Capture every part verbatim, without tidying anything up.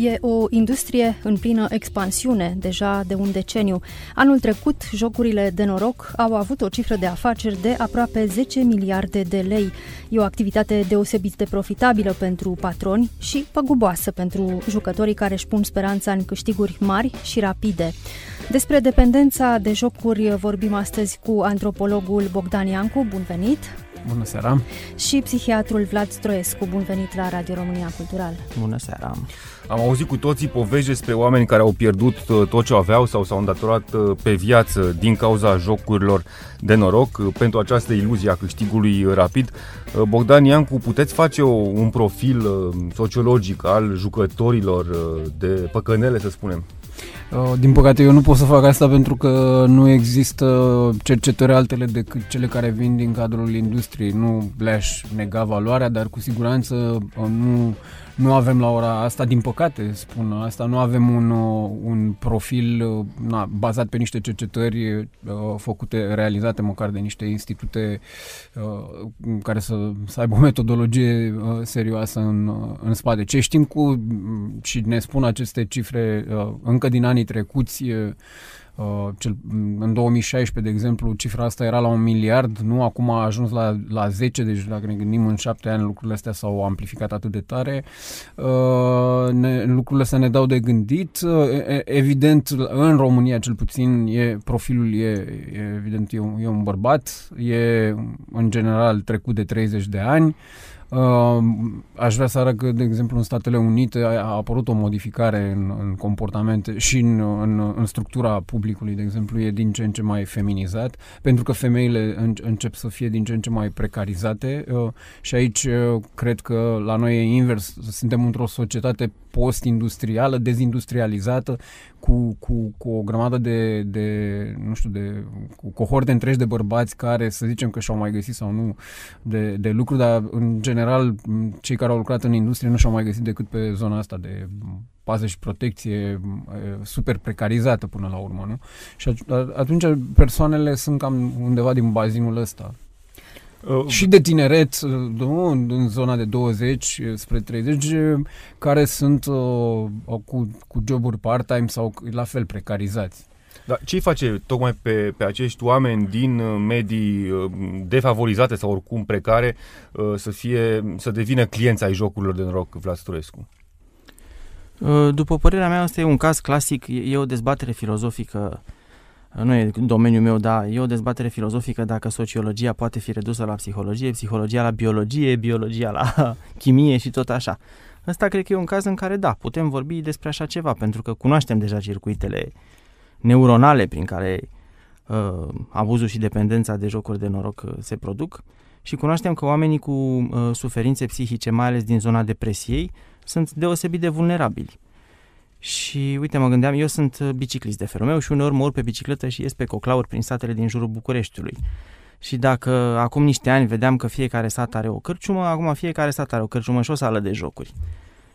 E o industrie în plină expansiune, deja de un deceniu. Anul trecut, jocurile de noroc au avut o cifră de afaceri de aproape zece miliarde de lei. E o activitate deosebit de profitabilă pentru patroni și păguboasă pentru jucătorii care își pun speranța în câștiguri mari și rapide. Despre dependența de jocuri vorbim astăzi cu antropologul Bogdan Iancu. Bun venit! Bună seara! Și psihiatrul Vlad Stoescu. Bun venit la Radio România Cultural! Bună seara! Am auzit cu toții povești despre oameni care au pierdut tot ce aveau sau s-au îndatorat pe viață din cauza jocurilor de noroc pentru această iluzie a câștigului rapid. Bogdan Iancu, puteți face un profil sociologic al jucătorilor de păcănele, să spunem? Din păcate eu nu pot să fac asta pentru că nu există cercetări altele decât cele care vin din cadrul industriei. Nu le-aș nega valoarea, dar cu siguranță nu, nu avem la ora asta, din păcate spun asta, nu avem un, un profil na, bazat pe niște cercetări făcute, realizate măcar de niște institute care să, să aibă o metodologie serioasă în, în spate. Ce știm cu, și ne spun aceste cifre încă din anii trecuți, în două mii șaisprezece, de exemplu, cifra asta era la un miliard, nu? Acum a ajuns la, la zece, deci dacă ne gândim în șapte ani lucrurile astea s-au amplificat atât de tare. Ne, lucrurile astea ne dau de gândit. Evident, în România cel puțin, e, profilul e, e evident, e un, e un bărbat, e în general trecut de treizeci de ani. Uh, aș vrea să arăt că, de exemplu, în Statele Unite a, a apărut o modificare în, în comportamente și în, în, în structura publicului, de exemplu, e din ce în ce mai feminizat, pentru că femeile în, încep să fie din ce în ce mai precarizate uh, și aici uh, cred că la noi e invers, suntem într-o societate post-industrială, dezindustrializată, cu, cu, cu o grămadă de, de nu știu, de cu cohorte întregi de bărbați care să zicem că și-au mai găsit sau nu de, de lucru, dar în general cei care au lucrat în industrie nu și-au mai găsit decât pe zona asta de pază și protecție super precarizată până la urmă, nu? Și atunci persoanele sunt cam undeva din bazinul ăsta. Uh, și de tineret, nu, în zona de douăzeci spre treizeci, care sunt uh, cu, cu joburi part-time sau la fel precarizați. Dar ce îi face tocmai pe, pe acești oameni din medii defavorizate sau oricum precare uh, să, fie, să devină clienți ai jocurilor de noroc, Vlad Stoescu? Uh, după părerea mea, asta e un caz clasic, e, e o dezbatere filozofică. Nu e domeniul meu, dar e o dezbatere filozofică dacă sociologia poate fi redusă la psihologie, psihologia la biologie, biologia la chimie și tot așa. Ăsta cred că e un caz în care, da, putem vorbi despre așa ceva, pentru că cunoaștem deja circuitele neuronale prin care uh, abuzul și dependența de jocuri de noroc se produc și cunoaștem că oamenii cu uh, suferințe psihice, mai ales din zona depresiei, sunt deosebit de vulnerabili. Și uite, mă gândeam, eu sunt biciclist de felul meu și uneori mă urc pe bicicletă și ies pe coclauri prin satele din jurul Bucureștiului. Și dacă acum niște ani vedeam că fiecare sat are o cârciumă, acum fiecare sat are o cârciumă și o sală de jocuri.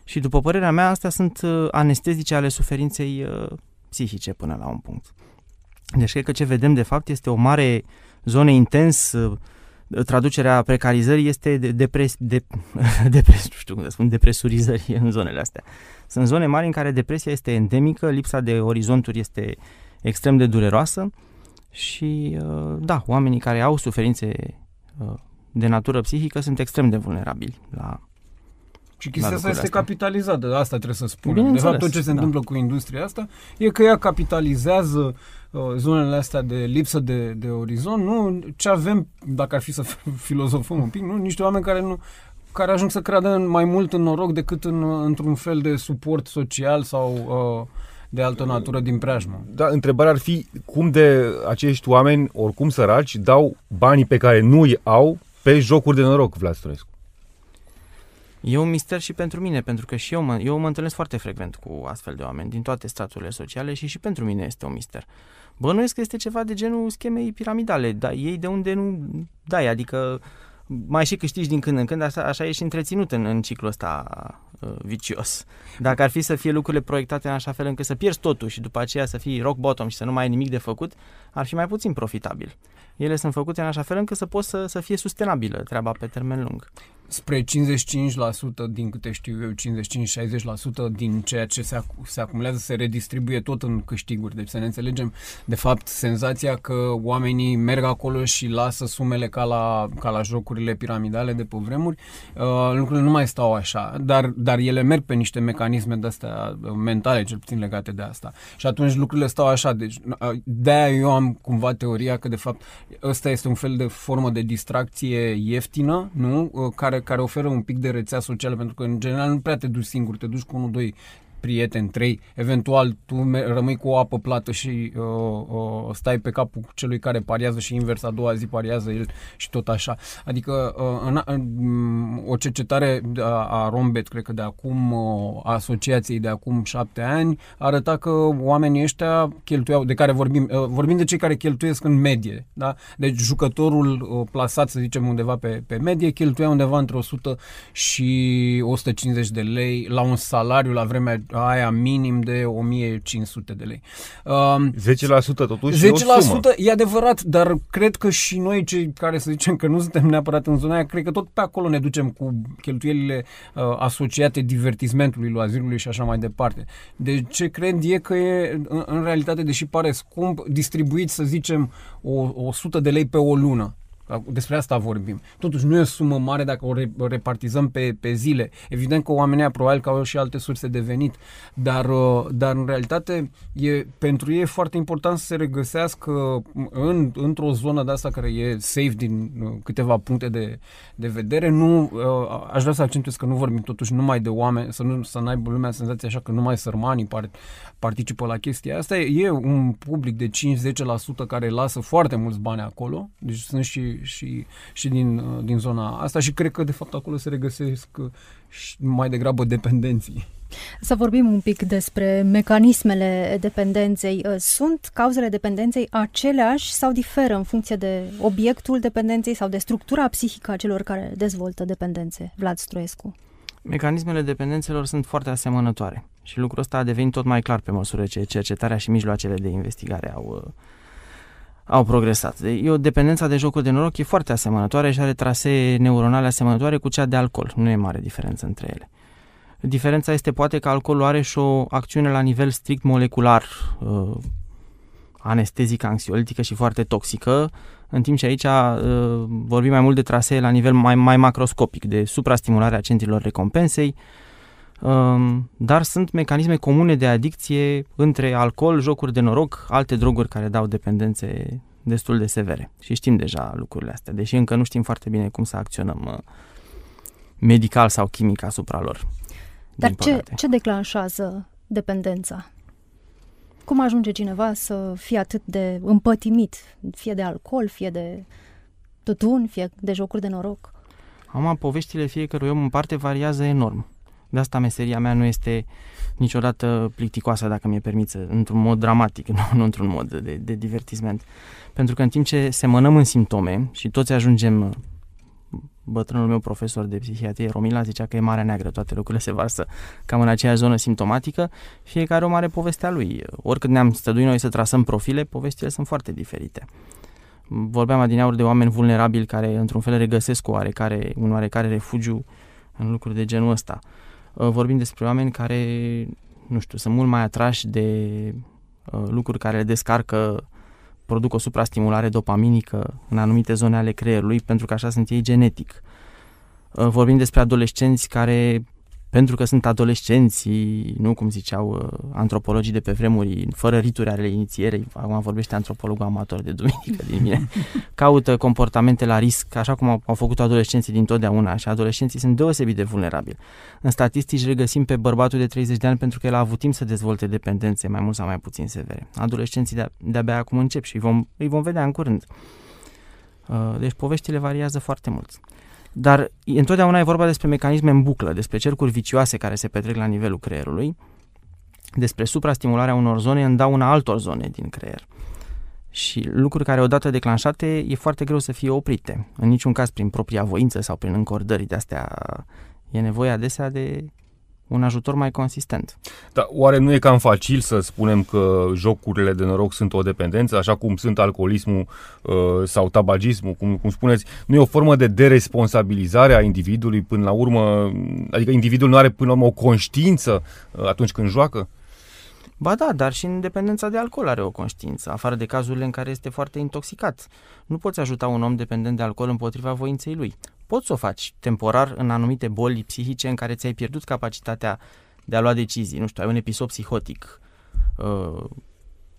Și după părerea mea, astea sunt anestezice ale suferinței uh, psihice până la un punct. Deci cred că ce vedem de fapt este o mare zonă intens, uh, traducerea precarizării este de, depres, de, depres, nu știu cum să spun, depresurizării în zonele astea. Sunt zone mari în care depresia este endemică, lipsa de orizonturi este extrem de dureroasă și, da, oamenii care au suferințe de natură psihică sunt extrem de vulnerabili la... Și chestia asta este capitalizată, asta trebuie să spunem. De fapt, tot ce se întâmplă da. cu industria asta e că ea capitalizează uh, zonele astea de lipsă de, de orizont. Nu? Ce avem, dacă ar fi să filozofăm un pic, nu? Niște oameni care nu... care ajung să creadă mai mult în noroc decât în, într-un fel de suport social sau uh, de altă natură din preajmă. Da, întrebarea ar fi cum de acești oameni, oricum săraci, dau banii pe care nu îi au pe jocuri de noroc, Vlad Stoescu. E un mister și pentru mine, pentru că și eu mă, eu mă întâlnesc foarte frecvent cu astfel de oameni din toate straturile sociale și și pentru mine este un mister. Bănuiesc că este ceva de genul schemei piramidale, dar ei de unde nu dai, adică mai și câștigi din când în când, așa, așa ești întreținut în, în ciclul ăsta uh, vicios. Dacă ar fi să fie lucrurile proiectate în așa fel încât să pierzi totul și după aceea să fii rock bottom și să nu mai ai nimic de făcut, ar fi mai puțin profitabil. Ele sunt făcute în așa fel încât să poți să, să fie sustenabilă treaba pe termen lung. Spre cincizeci și cinci la sută, din câte știu eu, cincizeci și cinci la șaizeci la sută din ceea ce se, ac- se acumulează se redistribuie tot în câștiguri. Deci să ne înțelegem, de fapt, senzația că oamenii merg acolo și lasă sumele ca la, ca la jocurile piramidale de pe vremuri, uh, lucrurile nu mai stau așa, dar, dar ele merg pe niște mecanisme de-astea mentale, cel puțin legate de asta. Și atunci lucrurile stau așa. Deci, uh, de-aia eu am cumva teoria că, de fapt, ăsta este un fel de formă de distracție ieftină, nu? Uh, care care oferă un pic de rețea socială, pentru că în general nu prea te duci singur, te duci cu unul, doi prieteni, trei, eventual tu rămâi cu o apă plată și uh, uh, stai pe capul celui care pariază și invers, a doua zi pariază el și tot așa. Adică uh, în, în, o cercetare a, a Rombet, cred că de acum, uh, asociației de acum șapte ani, arăta că oamenii ăștia cheltuiau, de care vorbim, uh, vorbim de cei care cheltuiesc în medie, da? Deci jucătorul uh, plasat, să zicem, undeva pe, pe medie, cheltuia undeva între o sută și o sută cincizeci de lei la un salariu la vremea aia minim de o mie cinci sute de lei. Uh, zece la sută totuși zece la sută, o sumă. E adevărat, dar cred că și noi cei care să zicem că nu suntem neapărat în zona aia, cred că tot pe acolo ne ducem cu cheltuielile uh, asociate divertismentului, loazirului și așa mai departe. Deci ce cred e că e, în, în realitate, deși pare scump, distribuit, să zicem, o, o sută de lei pe o lună. Despre asta vorbim. Totuși nu e o sumă mare dacă o repartizăm pe, pe zile. Evident că oamenii probabil că au și alte surse de venit, dar, dar în realitate e, pentru ei e foarte important să se regăsească în, într-o zonă de asta care e safe din câteva puncte de, de vedere. Nu, aș vrea să accentuez că nu vorbim totuși numai de oameni, să nu să n-aibă lumea senzația așa că numai sărmanii part, participă la chestia asta. E un public de cinci la zece la sută care lasă foarte mulți bani acolo, deci sunt și și, și din, din zona asta și cred că de fapt acolo se regăsesc mai degrabă dependenții. Să vorbim un pic despre mecanismele dependenței. Sunt cauzele dependenței aceleași sau diferă în funcție de obiectul dependenței sau de structura psihică a celor care dezvoltă dependențe? Vlad Stoescu. Mecanismele dependențelor sunt foarte asemănătoare și lucrul ăsta a devenit tot mai clar pe măsură ce cercetarea și mijloacele de investigare au au progresat. E o dependență de jocuri de noroc, e foarte asemănătoare și are trasee neuronale asemănătoare cu cea de alcool. Nu e mare diferență între ele. Diferența este poate că alcoolul are și o acțiune la nivel strict molecular, uh, anestezică, anxiolitică și foarte toxică, în timp ce aici uh, vorbim mai mult de trasee la nivel mai, mai macroscopic, de suprastimularea centrilor recompensei, dar sunt mecanisme comune de adicție între alcool, jocuri de noroc, alte droguri care dau dependențe destul de severe. Și știm deja lucrurile astea, deși încă nu știm foarte bine cum să acționăm medical sau chimic asupra lor. Dar ce, ce declanșează dependența? Cum ajunge cineva să fie atât de împătimit, fie de alcool, fie de tutun, fie de jocuri de noroc? Am poveștile fiecărui om în parte variază enorm. De asta meseria mea nu este niciodată plicticoasă, dacă mi-e permis, într-un mod dramatic, nu, nu într-un mod de, de divertisment. Pentru că în timp ce semănăm în simptome și toți ajungem, bătrânul meu profesor de psihiatrie, Romila, zicea că e marea neagră, toate lucrurile se varsă cam în aceeași zonă simptomatică, fiecare om are povestea lui. Oricât ne-am stăduit noi să trasăm profile, povestile sunt foarte diferite. Vorbeam adineauri de oameni vulnerabili care într-un fel regăsesc oarecare, un oarecare refugiu în lucruri de genul ăsta. Vorbim despre oameni care, nu știu, sunt mult mai atrași de uh, lucruri care le descarcă, produc o suprastimulare dopaminică în anumite zone ale creierului, pentru că așa sunt ei genetic. Uh, vorbim despre adolescenți care, pentru că sunt adolescenți, nu cum ziceau uh, antropologii de pe vremuri, fără rituri ale inițierei, acum vorbește antropologul amator de duminică din mine, caută comportamente la risc, așa cum au, au făcut adolescenții dintotdeauna și adolescenții sunt deosebit de vulnerabili. În statistici regăsim pe bărbatul de treizeci de ani pentru că el a avut timp să dezvolte dependențe mai mult sau mai puțin severe. Adolescenții de, de-abia acum încep și îi vom, îi vom vedea în curând. Uh, deci poveștile variază foarte mult. Dar întotdeauna e vorba despre mecanisme în buclă, despre cercuri vicioase care se petrec la nivelul creierului, despre suprastimularea unor zone în dauna altor zone din creier. Și lucruri care odată declanșate e foarte greu să fie oprite, în niciun caz prin propria voință sau prin încordări de astea. E nevoie adesea de un ajutor mai consistent. Dar oare nu e cam facil să spunem că jocurile de noroc sunt o dependență, așa cum sunt alcoolismul uh, sau tabagismul, cum, cum spuneți? Nu e o formă de deresponsabilizare a individului până la urmă? Adică individul nu are până la urmă o conștiință uh, atunci când joacă? Ba da, dar și în dependența de alcool are o conștiință, afară de cazurile în care este foarte intoxicat. Nu poți ajuta un om dependent de alcool împotriva voinței lui. Poți să o faci temporar în anumite boli psihice în care ți-ai pierdut capacitatea de a lua decizii. Nu știu, ai un episod psihotic,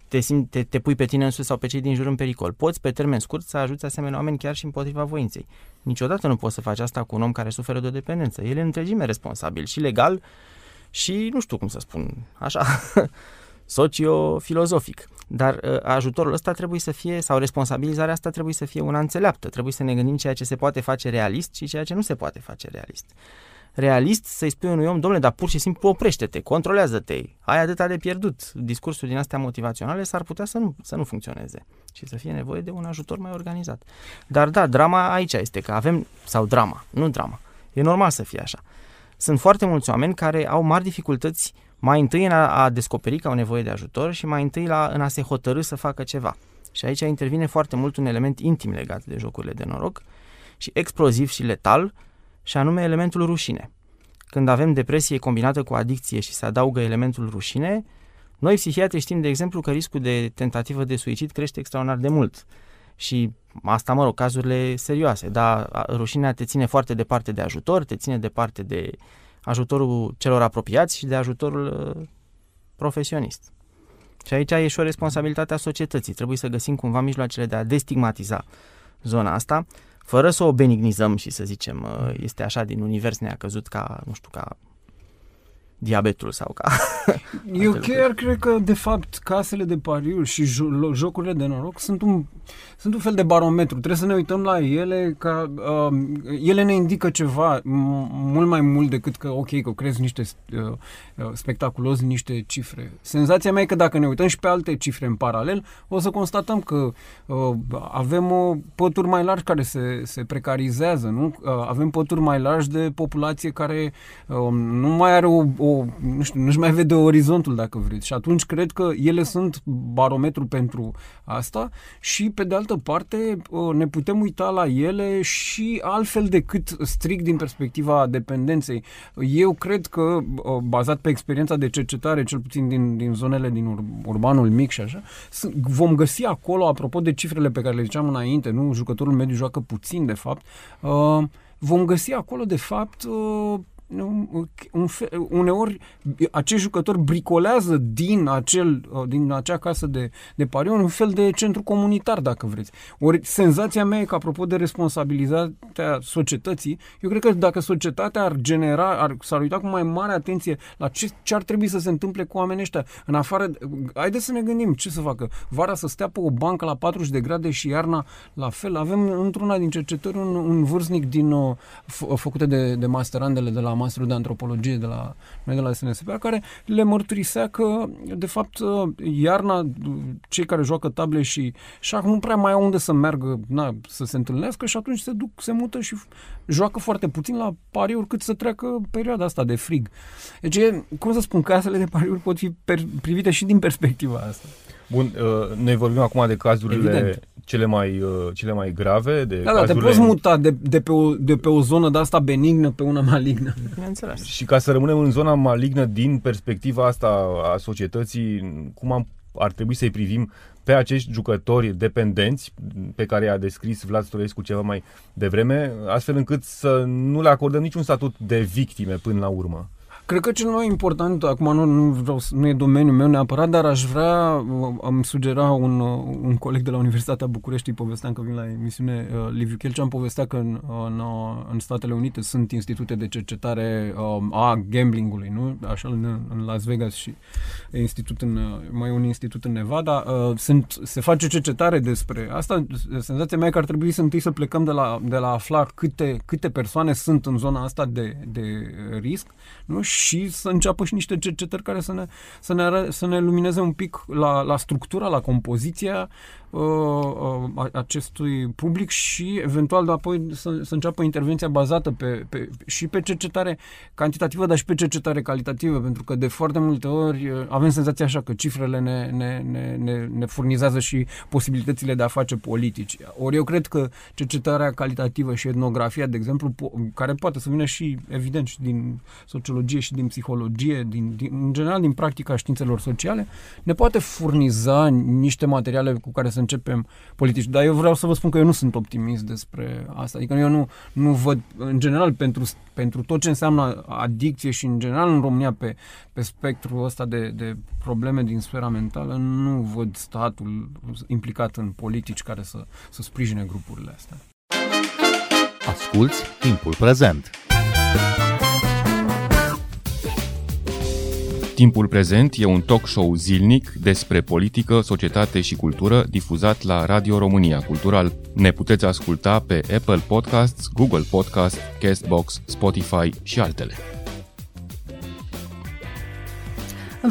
te, simți, te, te pui pe tine însuși sau pe cei din jur în pericol. Poți pe termen scurt să ajuți asemenea oameni chiar și împotriva voinței. Niciodată nu poți să faci asta cu un om care suferă de o dependență. El e în întregime responsabil și legal și nu știu cum să spun, așa, socio-filozofic. Dar ajutorul ăsta trebuie să fie, sau responsabilizarea asta trebuie să fie una înțeleaptă. Trebuie să ne gândim ceea ce se poate face realist și ceea ce nu se poate face realist. Realist să-i spui unui om, dom'le, dar pur și simplu oprește-te, controlează-te, ai atâta de pierdut. Discursul din astea motivaționale s-ar putea să nu, să nu funcționeze și să fie nevoie de un ajutor mai organizat. Dar da, drama aici este că avem, sau drama, nu drama, e normal să fie așa. Sunt foarte mulți oameni care au mari dificultăți mai întâi în a, a descoperi că au nevoie de ajutor și mai întâi la, în a se hotărî să facă ceva. Și aici intervine foarte mult un element intim legat de jocurile de noroc și exploziv și letal, și anume elementul rușine. Când avem depresie combinată cu adicție și se adaugă elementul rușine, noi psihiatri știm, de exemplu, că riscul de tentativă de suicid crește extraordinar de mult. Și asta, mă rog, cazurile serioase, dar rușinea te ține foarte departe de ajutor, te ține departe de ajutorul celor apropiați și de ajutorul profesionist. Și aici e și o responsabilitate a societății. Trebuie să găsim cumva mijloacele de a destigmatiza zona asta, fără să o benignizăm și să zicem este așa din univers, ne-a căzut ca, nu știu, ca diabetul sau ca... Eu chiar cred că, de fapt, casele de pariuri și jo- jocurile de noroc sunt un, sunt un fel de barometru. Trebuie să ne uităm la ele, ca uh, ele ne indică ceva m- mult mai mult decât că, ok, că crezi niște uh, spectaculos, niște cifre. Senzația mea e că dacă ne uităm și pe alte cifre în paralel, o să constatăm că uh, avem o pături mai largi care se, se precarizează, nu? Uh, avem pături mai largi de populație care uh, nu mai are o, o, nu știu, nu-și mai vede orizontul, dacă vreți. Și atunci cred că ele sunt barometru pentru asta și, pe de altă parte, ne putem uita la ele și altfel decât strict din perspectiva dependenței. Eu cred că, bazat pe experiența de cercetare, cel puțin din, din zonele din urbanul mic și așa, vom găsi acolo, apropo de cifrele pe care le ziceam înainte, nu, jucătorul mediu joacă puțin, de fapt, vom găsi acolo, de fapt, uneori acești jucători bricolează din, acel, din acea casă de, de pariuri un fel de centru comunitar, dacă vreți. Ori senzația mea e că, apropo de responsabilitatea societății, eu cred că dacă societatea ar genera, ar, s-ar uita cu mai mare atenție la ce, ce ar trebui să se întâmple cu oamenii ăștia, în afară, haideți să ne gândim ce să facă, vara să stea pe o bancă la patruzeci de grade și iarna la fel. Avem într-una din cercetări un, un vârstnic din, făcute de, de masterandele de la masterul de antropologie de la noi de la S N S P A, care le mărturisea că, de fapt, iarna cei care joacă table și șah nu prea mai au unde să meargă, na, să se întâlnească și atunci se duc, se mută și joacă foarte puțin la pariuri cât să treacă perioada asta de frig. Deci, cum să spun, casele de pariuri pot fi per- privite și din perspectiva asta. Bun, uh, noi vorbim acum de cazurile... Evident. Cele mai, cele mai grave de da, cazurile... Da, te poți muta de, de, pe o, de pe o zonă de asta benignă pe una malignă. Bineînțeles. Și ca să rămânem în zona malignă din perspectiva asta a societății, cum am, ar trebui să-i privim pe acești jucători dependenți pe care i-a descris Vlad Stoescu ceva mai devreme, astfel încât să nu le acordăm niciun statut de victime până la urmă? Cred că cel mai important, acum nu, nu, vreau, nu e domeniul meu neapărat, dar aș vrea, îmi sugera un, un coleg de la Universitatea București, îi povesteam că vin la emisiune, uh, Liviu Kielcea, am povestea că în, în, în Statele Unite sunt institute de cercetare um, a gambling-ului, nu? Așa în, în Las Vegas și institut în, mai un institut în Nevada. Uh, sunt, se face cercetare despre asta. Senzația mea e că ar trebui să întâi să plecăm de la, de la afla câte, câte persoane sunt în zona asta de, de risc, nu? Și să înceapă și niște cercetări care să ne, să ne, să ne lumineze un pic la, la structura, la compoziția acestui public și eventual apoi să, să înceapă intervenția bazată pe, pe, și pe cercetare cantitativă, dar și pe cercetare calitativă, pentru că de foarte multe ori avem senzația așa că cifrele ne, ne, ne, ne, ne furnizează și posibilitățile de a face politici. Ori eu cred că cercetarea calitativă și etnografia, de exemplu, po- care poate să vină și, evident, și din sociologie și din psihologie, din, din, în general din practica științelor sociale, ne poate furniza niște materiale cu care să începem politici. Dar eu vreau să vă spun că eu nu sunt optimist despre asta. Adică eu nu, nu văd, în general, pentru, pentru tot ce înseamnă adicție și, în general, în România, pe, pe spectrul ăsta de, de probleme din sfera mentală, nu văd statul implicat în politici care să, să sprijine grupurile astea. Asculți Timpul Prezent. Timpul Prezent e un talk show zilnic despre politică, societate și cultură difuzat la Radio România Cultural. Ne puteți asculta pe Apple Podcasts, Google Podcasts, Castbox, Spotify și altele.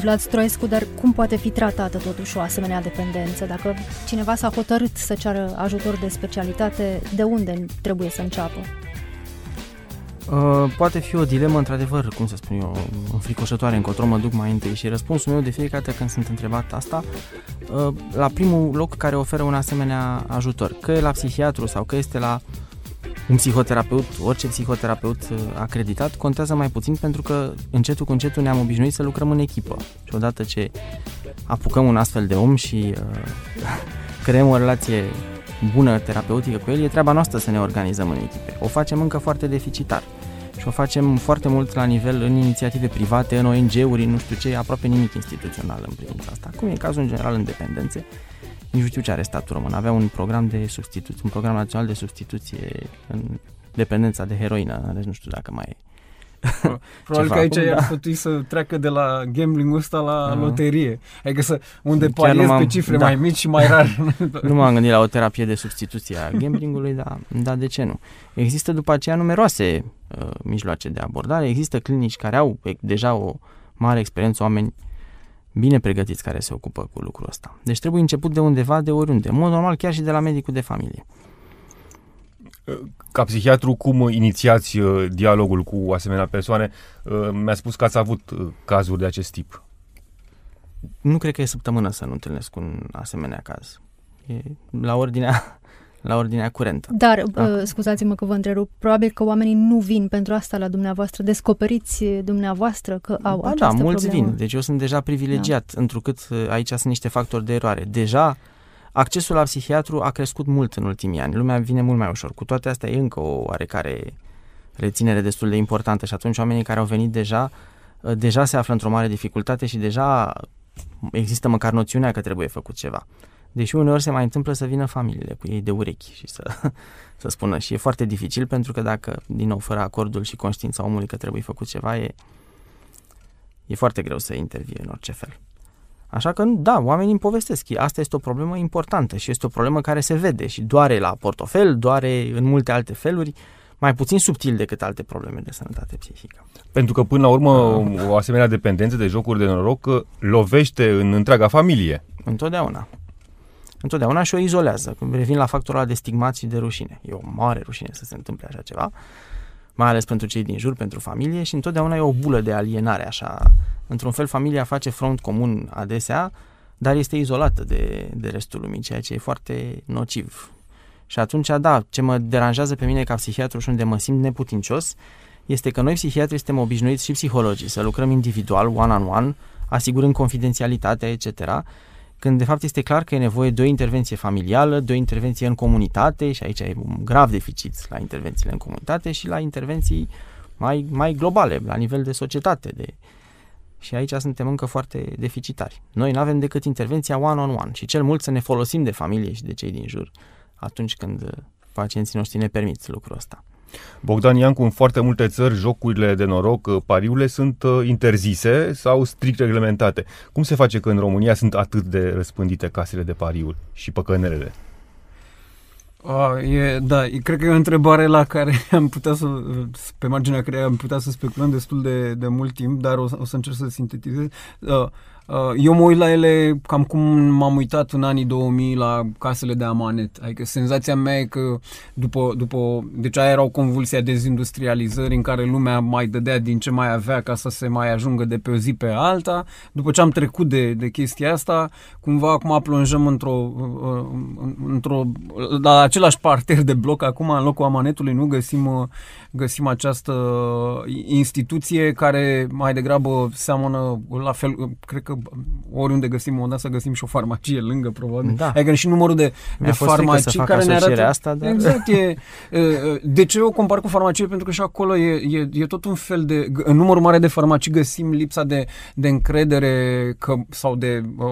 Vlad Stoescu, dar cum poate fi tratată totuși o asemenea dependență? Dacă cineva s-a hotărât să ceară ajutor de specialitate, de unde trebuie să înceapă? Uh, poate fi o dilemă, într-adevăr, cum să spun eu, înfricoșătoare, încotro mă duc mai întâi, și răspunsul meu de fiecare dată când sunt întrebat asta, uh, la primul loc care oferă un asemenea ajutor, că e la psihiatru sau că este la un psihoterapeut, orice psihoterapeut acreditat, contează mai puțin, pentru că încetul cu încetul ne-am obișnuit să lucrăm în echipă și odată ce apucăm un astfel de om și uh, creăm o relație bună terapeutică cu el, e treaba noastră să ne organizăm în echipe. O facem încă foarte deficitar și o facem foarte mult la nivel în inițiative private, în O N G-uri, nu știu ce, aproape nimic instituțional în privința asta. Cum e cazul în general în dependențe, nu știu ce are statul român. Avea un program de substituție, un program național de substituție în dependența de heroină, deci nu știu dacă mai e. Probabil că aici i-ar putea să treacă de la gambling-ul ăsta la loterie. Adică să, unde pariezi pe cifre da. mai mici și mai rar. Nu m-am gândit la o terapie de substituție a gambling-ului, dar da, de ce nu? Există după aceea numeroase uh, mijloace de abordare. Există clinici care au e, deja o mare experiență, oameni bine pregătiți care se ocupă cu lucrul ăsta. Deci trebuie început de undeva, de oriunde. În mod normal, chiar și de la medicul de familie. Ca psihiatru, cum inițiați dialogul cu asemenea persoane? Mi-a spus că ați avut cazuri de acest tip. Nu cred că e săptămână să nu întâlnesc un asemenea caz. E la ordinea, la ordinea curentă. Dar, Acum. scuzați-mă că vă întrerup, probabil că oamenii nu vin pentru asta la dumneavoastră. Descoperiți dumneavoastră că au da, această da, mulți problemă. Vin. Deci eu sunt deja privilegiat, da. întrucât aici sunt niște factori de eroare. Deja accesul la psihiatru a crescut mult în ultimii ani. Lumea vine mult mai ușor. Cu toate astea e încă o oarecare reținere destul de importantă și atunci oamenii care au venit deja, deja se află într-o mare dificultate și deja există măcar noțiunea că trebuie făcut ceva. Deși uneori se mai întâmplă să vină familiile cu ei de urechi și să, să spună. Și e foarte dificil pentru că dacă, din nou, fără acordul și conștiința omului că trebuie făcut ceva, e, e foarte greu să intervii în orice fel. Așa că, da, oamenii îmi povestesc. Asta este o problemă importantă și este o problemă care se vede și doare la portofel, doare în multe alte feluri, mai puțin subtil decât alte probleme de sănătate psihică. Pentru că, până la urmă, o asemenea dependență de jocuri de noroc lovește în întreaga familie. Întotdeauna. Întotdeauna și o izolează. Când revin la factorul ăla de stigmat și de rușine. E o mare rușine să se întâmple așa ceva, mai ales pentru cei din jur, pentru familie, și întotdeauna e o bulă de alienare așa. Într-un fel, familia face front comun adesea, dar este izolată de, de restul lumii, ceea ce e foarte nociv. Și atunci, da, ce mă deranjează pe mine ca psihiatru și unde mă simt neputincios este că noi, psihiatrii, suntem obișnuiți și psihologii să lucrăm individual, one-on-one, asigurând confidențialitatea, et cetera, când, de fapt, este clar că e nevoie de o intervenție familială, de o intervenție în comunitate, și aici e un grav deficit la intervențiile în comunitate și la intervenții mai, mai globale, la nivel de societate, de... Și aici suntem încă foarte deficitari. Noi nu avem decât intervenția one-on-one și cel mult să ne folosim de familie și de cei din jur atunci când pacienții noștri ne permit lucrul ăsta. Bogdan Iancu, în foarte multe țări, jocurile de noroc, pariurile sunt interzise sau strict reglementate. Cum se face că în România sunt atât de răspândite casele de pariuri și păcănelele? A, e, da, e, cred că e o întrebare la care am putea să, pe marginea care am putea să speculăm destul de, de mult timp, dar o, o să încerc să sintetizez. A, Eu mă uit la ele cam cum m-am uitat în anii două mii la casele de amanet. Adică senzația mea e că după, după, deci aia era o convulsie a dezindustrializării în care lumea mai dădea din ce mai avea ca să se mai ajungă de pe o zi pe alta. După ce am trecut de, de chestia asta, cumva acum plonjăm într-o, într-o, la același parter de bloc acum, în locul amanetului nu găsim, găsim această instituție care mai degrabă seamănă la fel, cred că oriunde găsim o să găsim și o farmacie lângă, probabil. Da. Adică și numărul de, de farmacii care ne arată... Asta, dar... Exact. E, de ce o compar cu farmacie? Pentru că și acolo e, e, e tot un fel de... În numărul mare de farmacii găsim lipsa de, de încredere că, sau de uh,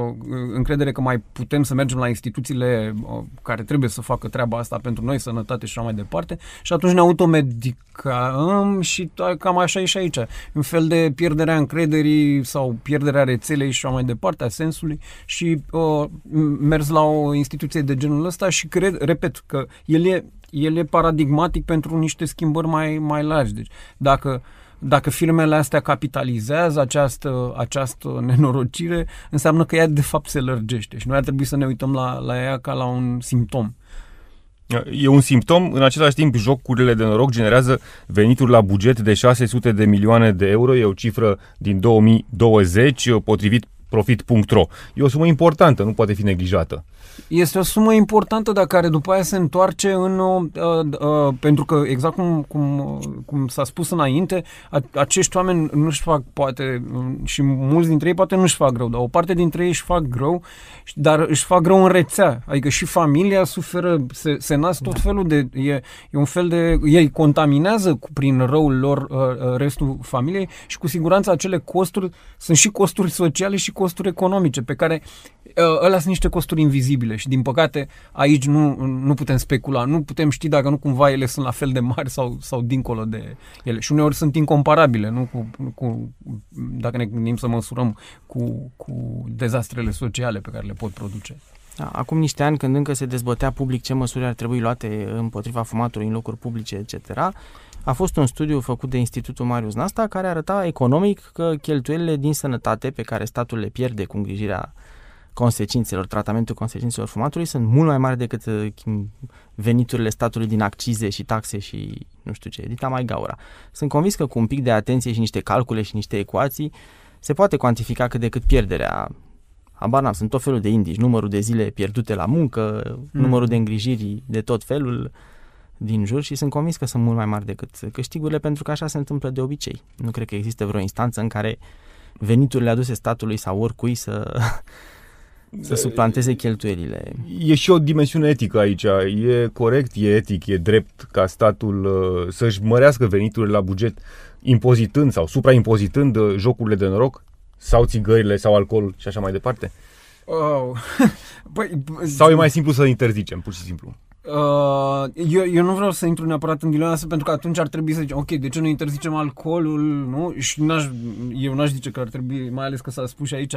încredere că mai putem să mergem la instituțiile uh, care trebuie să facă treaba asta pentru noi, sănătate și așa mai departe. Și atunci ne automedicăm și cam așa e și aici. Un fel de pierderea încrederii sau pierderea rețelei și mai departe, a sensului și uh, mers la o instituție de genul ăsta și cred, repet, că el e, el e paradigmatic pentru niște schimbări mai, mai largi. Deci, dacă, dacă firmele astea capitalizează această, această nenorocire, înseamnă că ea de fapt se lărgește și noi ar trebui să ne uităm la, la ea ca la un simptom. E un simptom, în același timp jocurile de noroc generează venituri la buget de șase sute de milioane de euro, e o cifră din două mii douăzeci, potrivit profit punct ro. E o sumă importantă, nu poate fi neglijată. Este o sumă importantă, dar care după aia se întoarce în... Uh, uh, pentru că, exact cum, cum, cum s-a spus înainte, a, acești oameni nu-și fac, poate, și mulți dintre ei poate nu-și fac rău, dar o parte dintre ei își fac rău, dar își fac rău în rețea. Adică și familia suferă, se, se nasc tot felul de... E, e un fel de... Ei contaminează cu, prin răul lor uh, restul familiei și cu siguranță acele costuri sunt și costuri sociale și costuri economice, pe care ăla sunt niște costuri invizibile și din păcate aici nu, nu putem specula, nu putem ști dacă nu cumva ele sunt la fel de mari sau, sau dincolo de ele și uneori sunt incomparabile, nu cu, cu, dacă ne gândim să măsurăm cu, cu dezastrele sociale pe care le pot produce. Acum niște ani, când încă se dezbătea public ce măsuri ar trebui luate împotriva fumatului în locuri publice, et cetera, a fost un studiu făcut de Institutul Marius Nasta care arăta economic că cheltuielile din sănătate pe care statul le pierde cu îngrijirea consecințelor, tratamentul consecințelor fumatului sunt mult mai mari decât veniturile statului din accize și taxe și nu știu ce, dita mai gaura. Sunt convins că cu un pic de atenție și niște calcule și niște ecuații se poate cuantifica cât de cât pierderea. Habar n-am, sunt tot felul de indici, numărul de zile pierdute la muncă, mm. numărul de îngrijiri de tot felul din jur și sunt convins că sunt mult mai mari decât câștigurile, pentru că așa se întâmplă de obicei. Nu cred că există vreo instanță în care veniturile aduse statului sau oricui să, să suplanteze cheltuielile. E și o dimensiune etică aici. E corect, e etic, e drept ca statul să-și mărească veniturile la buget impozitând sau supraimpozitând jocurile de noroc sau țigările sau alcoolul și așa mai departe? Oh. Băi, bă... Sau e mai simplu să interzicem, pur și simplu? Uh, eu, eu nu vreau să intru neapărat în dilema asta, pentru că atunci ar trebui să zicem ok, de ce nu interzicem alcoolul, nu? Și n-aș, eu n-aș zice că ar trebui, mai ales că s-a spus și aici,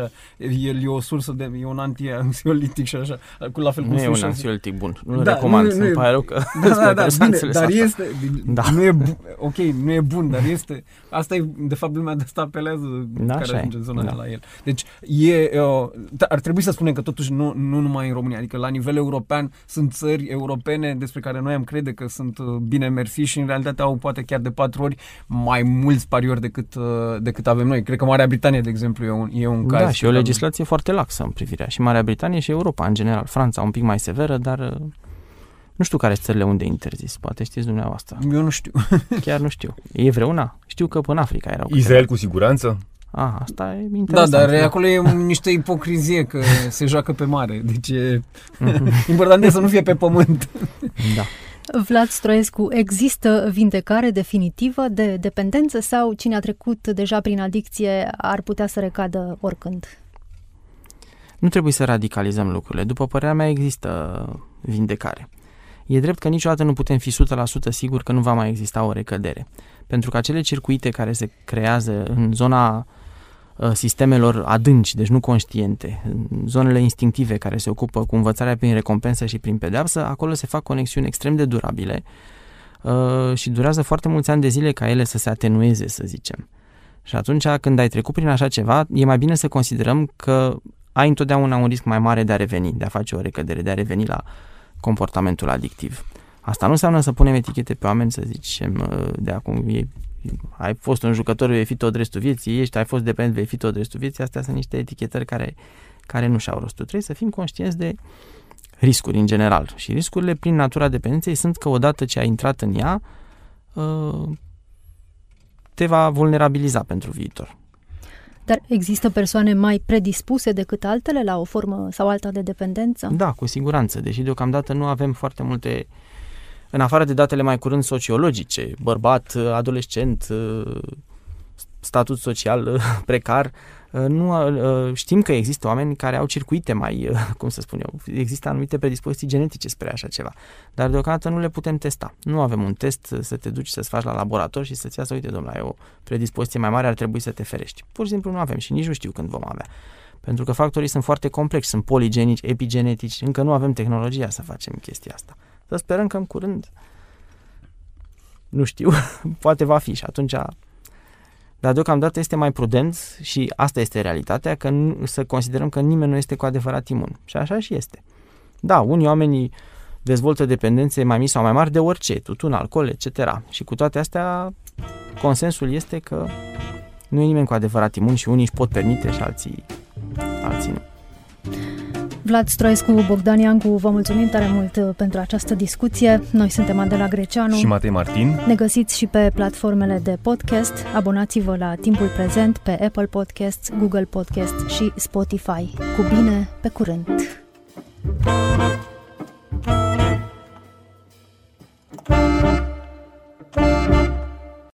el e o sursă de, e un anti-anxiolitic și așa, la fel cum nu e un anxiolitic bun, nu da, recomand, nu, nu, îmi pare rău că da, da, da, bine, dar este da. Nu e bu- ok, nu e bun, dar este asta e, de fapt lumea de asta apelează da, care ajunge în zona da. de la el, deci e, uh, ar trebui să spunem că totuși nu, nu numai în România, adică la nivel european sunt țări europene despre care noi am crede că sunt bine mersi și în realitate au poate chiar de patru ori mai mulți pariori decât, decât avem noi. Cred că Marea Britanie, de exemplu, e un, e un caz. Da, și o legislație am... foarte laxă în privirea și Marea Britanie și Europa, în general. Franța un pic mai severă, dar nu știu care sunt țările unde interzis. Poate știți dumneavoastră. Eu nu știu. Chiar nu știu. E vreuna? Știu că până Africa erau. Israel cu siguranță? Ah, asta e interesant. Da, dar nu? Acolo e niște ipocrizie că se joacă pe mare, deci e important e să nu fie pe pământ. Da. Vlad Stoescu, există vindecare definitivă de dependență sau cine a trecut deja prin adicție ar putea să recadă oricând? Nu trebuie să radicalizăm lucrurile. După părerea mea există vindecare. E drept că niciodată nu putem fi o sută la sută sigur că nu va mai exista o recădere, pentru că acele circuite care se creează în zona sistemelor adânci, deci nu conștiente, zonele instinctive care se ocupă cu învățarea prin recompensă și prin pedeapsă, acolo se fac conexiuni extrem de durabile uh, și durează foarte mulți ani de zile ca ele să se atenueze, să zicem. Și atunci când ai trecut prin așa ceva, e mai bine să considerăm că ai întotdeauna un risc mai mare de a reveni, de a face o recădere, de a reveni la comportamentul adictiv. Asta nu înseamnă să punem etichete pe oameni, să zicem de acum e, ai fost un jucător, vei fi tot restul vieții, ești, ai fost dependent, vei fi tot restul vieții. Astea sunt niște etichetări care, care nu și-au rostul. Trebuie să fim conștienți de riscuri în general. Și riscurile prin natura dependenței sunt că odată ce ai intrat în ea, te va vulnerabiliza pentru viitor. Dar există persoane mai predispuse decât altele la o formă sau alta de dependență? Da, cu siguranță, deși deocamdată nu avem foarte multe, în afară de datele mai curând sociologice, bărbat, adolescent, statut social precar, nu știm că există oameni care au circuite mai, cum să spun eu, există anumite predispoziții genetice spre așa ceva, dar deocamdată nu le putem testa. Nu avem un test să te duci să-ți faci la laborator și să-ți iasă, uite, domnule, ai o predispoziție mai mare, ar trebui să te ferești. Pur și simplu nu avem și nici nu știu când vom avea. Pentru că factorii sunt foarte complexi, sunt poligenici, epigenetici, încă nu avem tehnologia să facem chestia asta. Să sperăm că în curând, nu știu, poate va fi și atunci. Dar deocamdată este mai prudent și asta este realitatea, că nu, să considerăm că nimeni nu este cu adevărat imun. Și așa și este. Da, unii oameni dezvoltă dependențe mai mici sau mai mari de orice, tutun, alcool, et cetera. Și cu toate astea, consensul este că nu e nimeni cu adevărat imun și unii își pot permite și alții, alții nu. Vlad Stoescu, Bogdan Iancu, vă mulțumim tare mult pentru această discuție. Noi suntem Adela Greceanu și Matei Martin. Ne găsiți și pe platformele de podcast. Abonați-vă la Timpul Prezent pe Apple Podcasts, Google Podcasts și Spotify. Cu bine, pe curând!